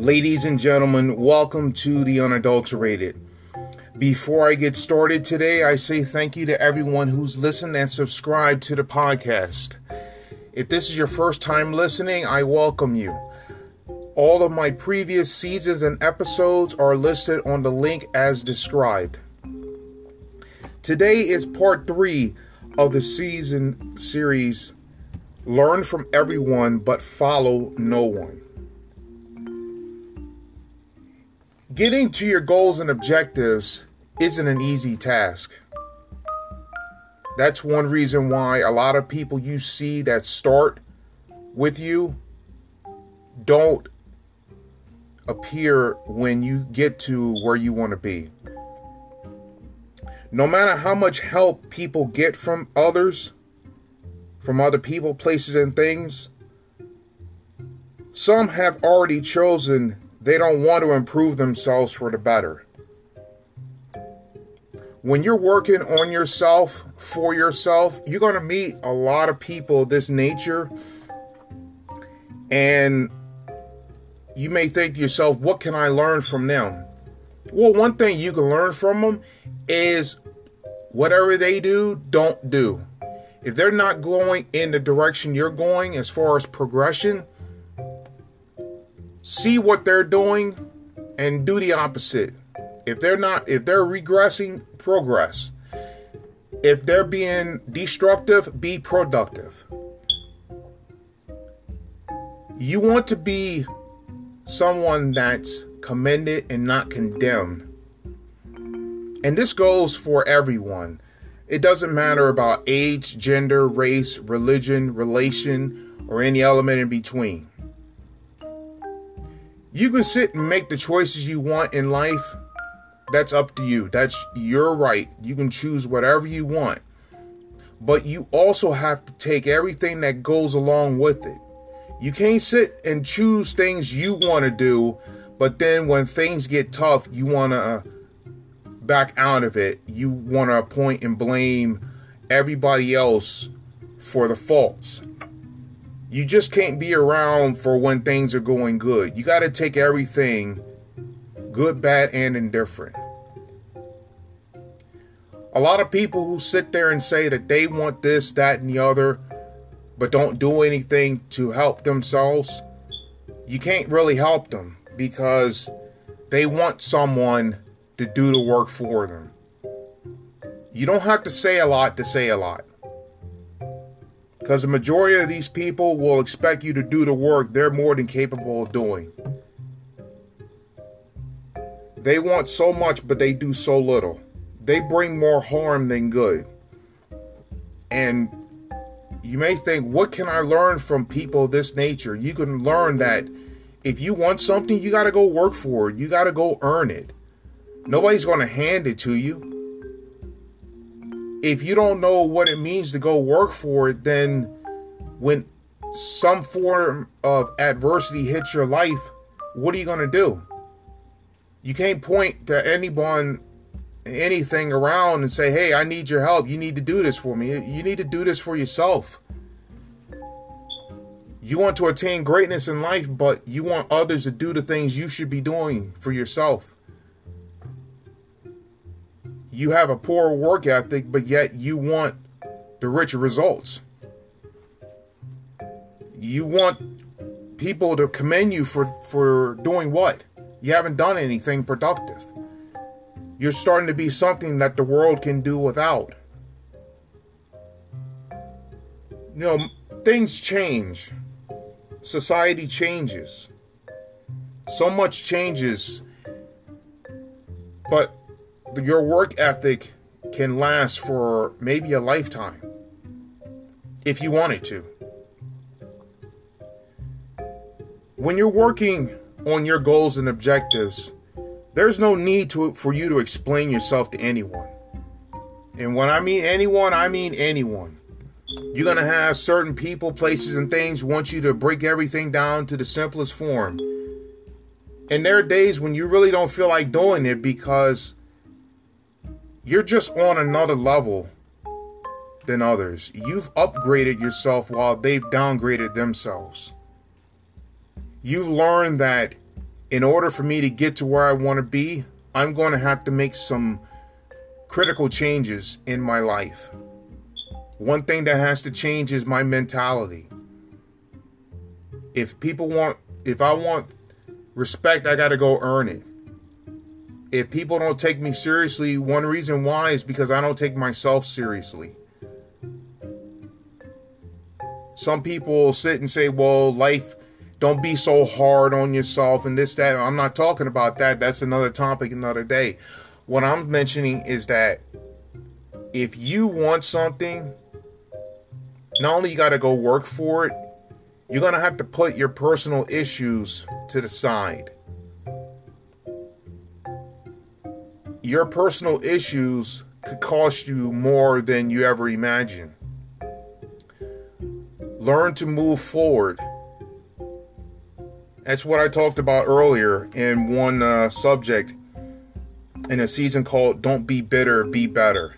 Ladies and gentlemen, welcome to The Unadulterated. Before I get started today, I say thank you to everyone who's listened and subscribed to the podcast. If this is your first time listening, I welcome you. All of my previous seasons and episodes are listed on the link as described. Today is part 3 of the season series, Learn from Everyone But Follow No One. Getting to your goals and objectives isn't an easy task. That's one reason why a lot of people you see that start with you don't appear when you get to where you want to be. No matter how much help people get from others, from other people, places, and things, some have already chosen they don't want to improve themselves for the better. When you're working on yourself, for yourself, you're going to meet a lot of people of this nature. And you may think to yourself, what can I learn from them? Well, one thing you can learn from them is whatever they do, don't do. If they're not going in the direction you're going as far as progression, see what they're doing and do the opposite. If they're regressing, progress. If they're being destructive, be productive. You want to be someone that's commended and not condemned. And this goes for everyone. It doesn't matter about age, gender, race, religion, relation, or any element in between. You can sit and make the choices you want in life. That's up to you. That's your right. You can choose whatever you want. But you also have to take everything that goes along with it. You can't sit and choose things you want to do, but then when things get tough, you want to back out of it. You want to point and blame everybody else for the faults. You just can't be around for when things are going good. You got to take everything, good, bad, and indifferent. A lot of people who sit there and say that they want this, that, and the other, but don't do anything to help themselves, you can't really help them because they want someone to do the work for them. You don't have to say a lot. Because the majority of these people will expect you to do the work they're more than capable of doing. They want so much, but they do so little. They bring more harm than good. And you may think, what can I learn from people of this nature? You can learn that if you want something, you got to go work for it. You got to go earn it. Nobody's going to hand it to you. If you don't know what it means to go work for it, then when some form of adversity hits your life, what are you going to do? You can't point to anyone, anything around and say, hey, I need your help. You need to do this for me. You need to do this for yourself. You want to attain greatness in life, but you want others to do the things you should be doing for yourself. You have a poor work ethic, but yet you want the rich results. You want people to commend you for doing what? You haven't done anything productive. You're starting to be something that the world can do without. You know, things change. Society changes. So much changes. But your work ethic can last for maybe a lifetime if you want it to. When you're working on your goals and objectives, there's no need for you to explain yourself to anyone. And when I mean anyone, I mean anyone. You're going to have certain people, places, and things want you to break everything down to the simplest form. And there are days when you really don't feel like doing it because you're just on another level than others. You've upgraded yourself while they've downgraded themselves. You've learned that in order for me to get to where I want to be, I'm going to have to make some critical changes in my life. One thing that has to change is my mentality. If I want respect, I got to go earn it. If people don't take me seriously, one reason why is because I don't take myself seriously. Some people will sit and say, well, life, don't be so hard on yourself and this, that. I'm not talking about that. That's another topic, another day. What I'm mentioning is that if you want something, not only you got to go work for it, you're going to have to put your personal issues to the side. Your personal issues could cost you more than you ever imagined. Learn to move forward. That's what I talked about earlier in one subject in a season called Don't Be Bitter, Be Better.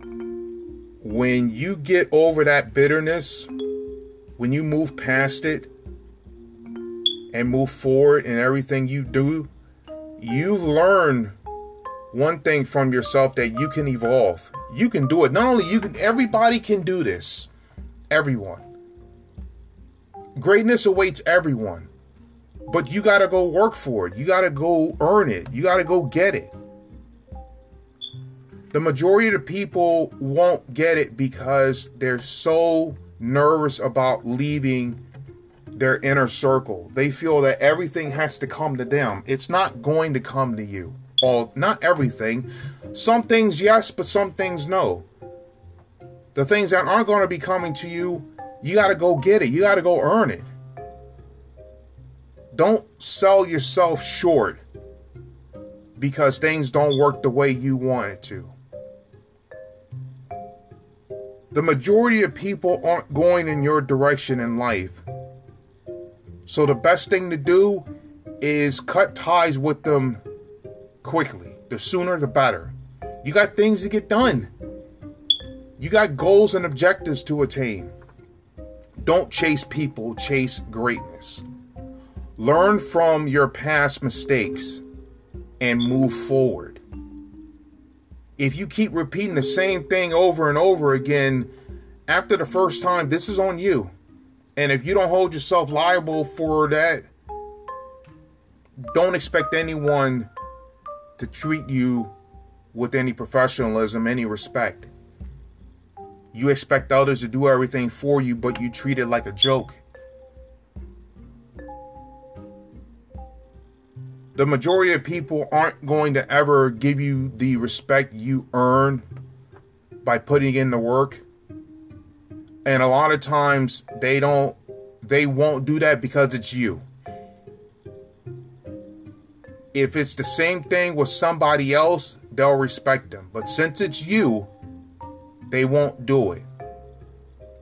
When you get over that bitterness, when you move past it and move forward in everything you do, you've learned one thing from yourself, that you can evolve. You can do it. Not only you can, everybody can do this. Everyone. Greatness awaits everyone. But you got to go work for it. You got to go earn it. You got to go get it. The majority of the people won't get it because they're so nervous about leaving their inner circle. They feel that everything has to come to them. It's not going to come to you. All, not everything. Some things yes, but some things no. The things that aren't going to be coming to you, you got to go get it. You got to go earn it. Don't sell yourself short because things don't work the way you want it to. The majority of people aren't going in your direction in life. So the best thing to do is cut ties with them quickly. The sooner, the better. You got things to get done. You got goals and objectives to attain. Don't chase people, chase greatness. Learn from your past mistakes and move forward. If you keep repeating the same thing over and over again, after the first time, this is on you. And if you don't hold yourself liable for that, don't expect anyone to treat you with any professionalism, any respect. You expect others to do everything for you, but you treat it like a joke. The majority of people aren't going to ever give you the respect you earn by putting in the work. And a lot of times they won't do that because it's you. If it's the same thing with somebody else, they'll respect them. But since it's you, they won't do it.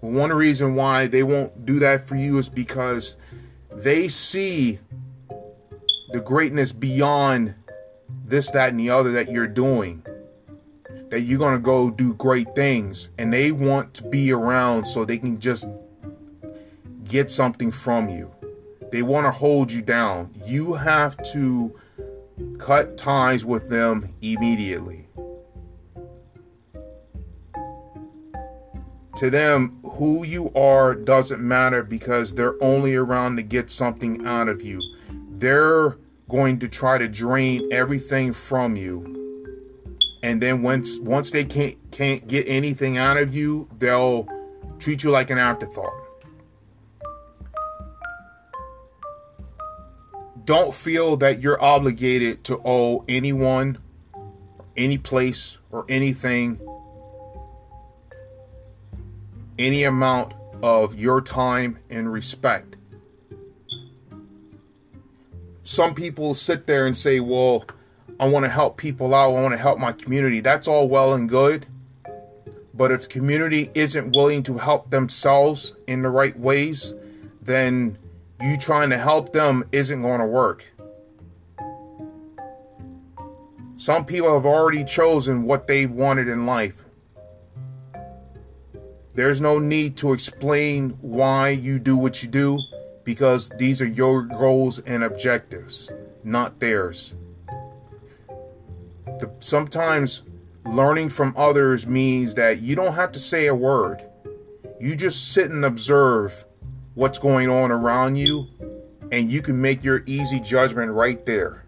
One reason why they won't do that for you is because they see the greatness beyond this, that, and the other that you're doing. That you're going to go do great things. And they want to be around so they can just get something from you. They want to hold you down. You have to cut ties with them immediately. To them, who you are doesn't matter because they're only around to get something out of you. They're going to try to drain everything from you. And then once they can't get anything out of you, they'll treat you like an afterthought. Don't feel that you're obligated to owe anyone, any place, or anything, any amount of your time and respect. Some people sit there and say, well, I want to help people out. I want to help my community. That's all well and good. But if the community isn't willing to help themselves in the right ways, then you trying to help them isn't going to work. Some people have already chosen what they wanted in life. There's no need to explain why you do what you do because these are your goals and objectives. not theirs. Sometimes learning from others means that you don't have to say a word. You just sit and observe what's going on around you, and you can make your easy judgment right there.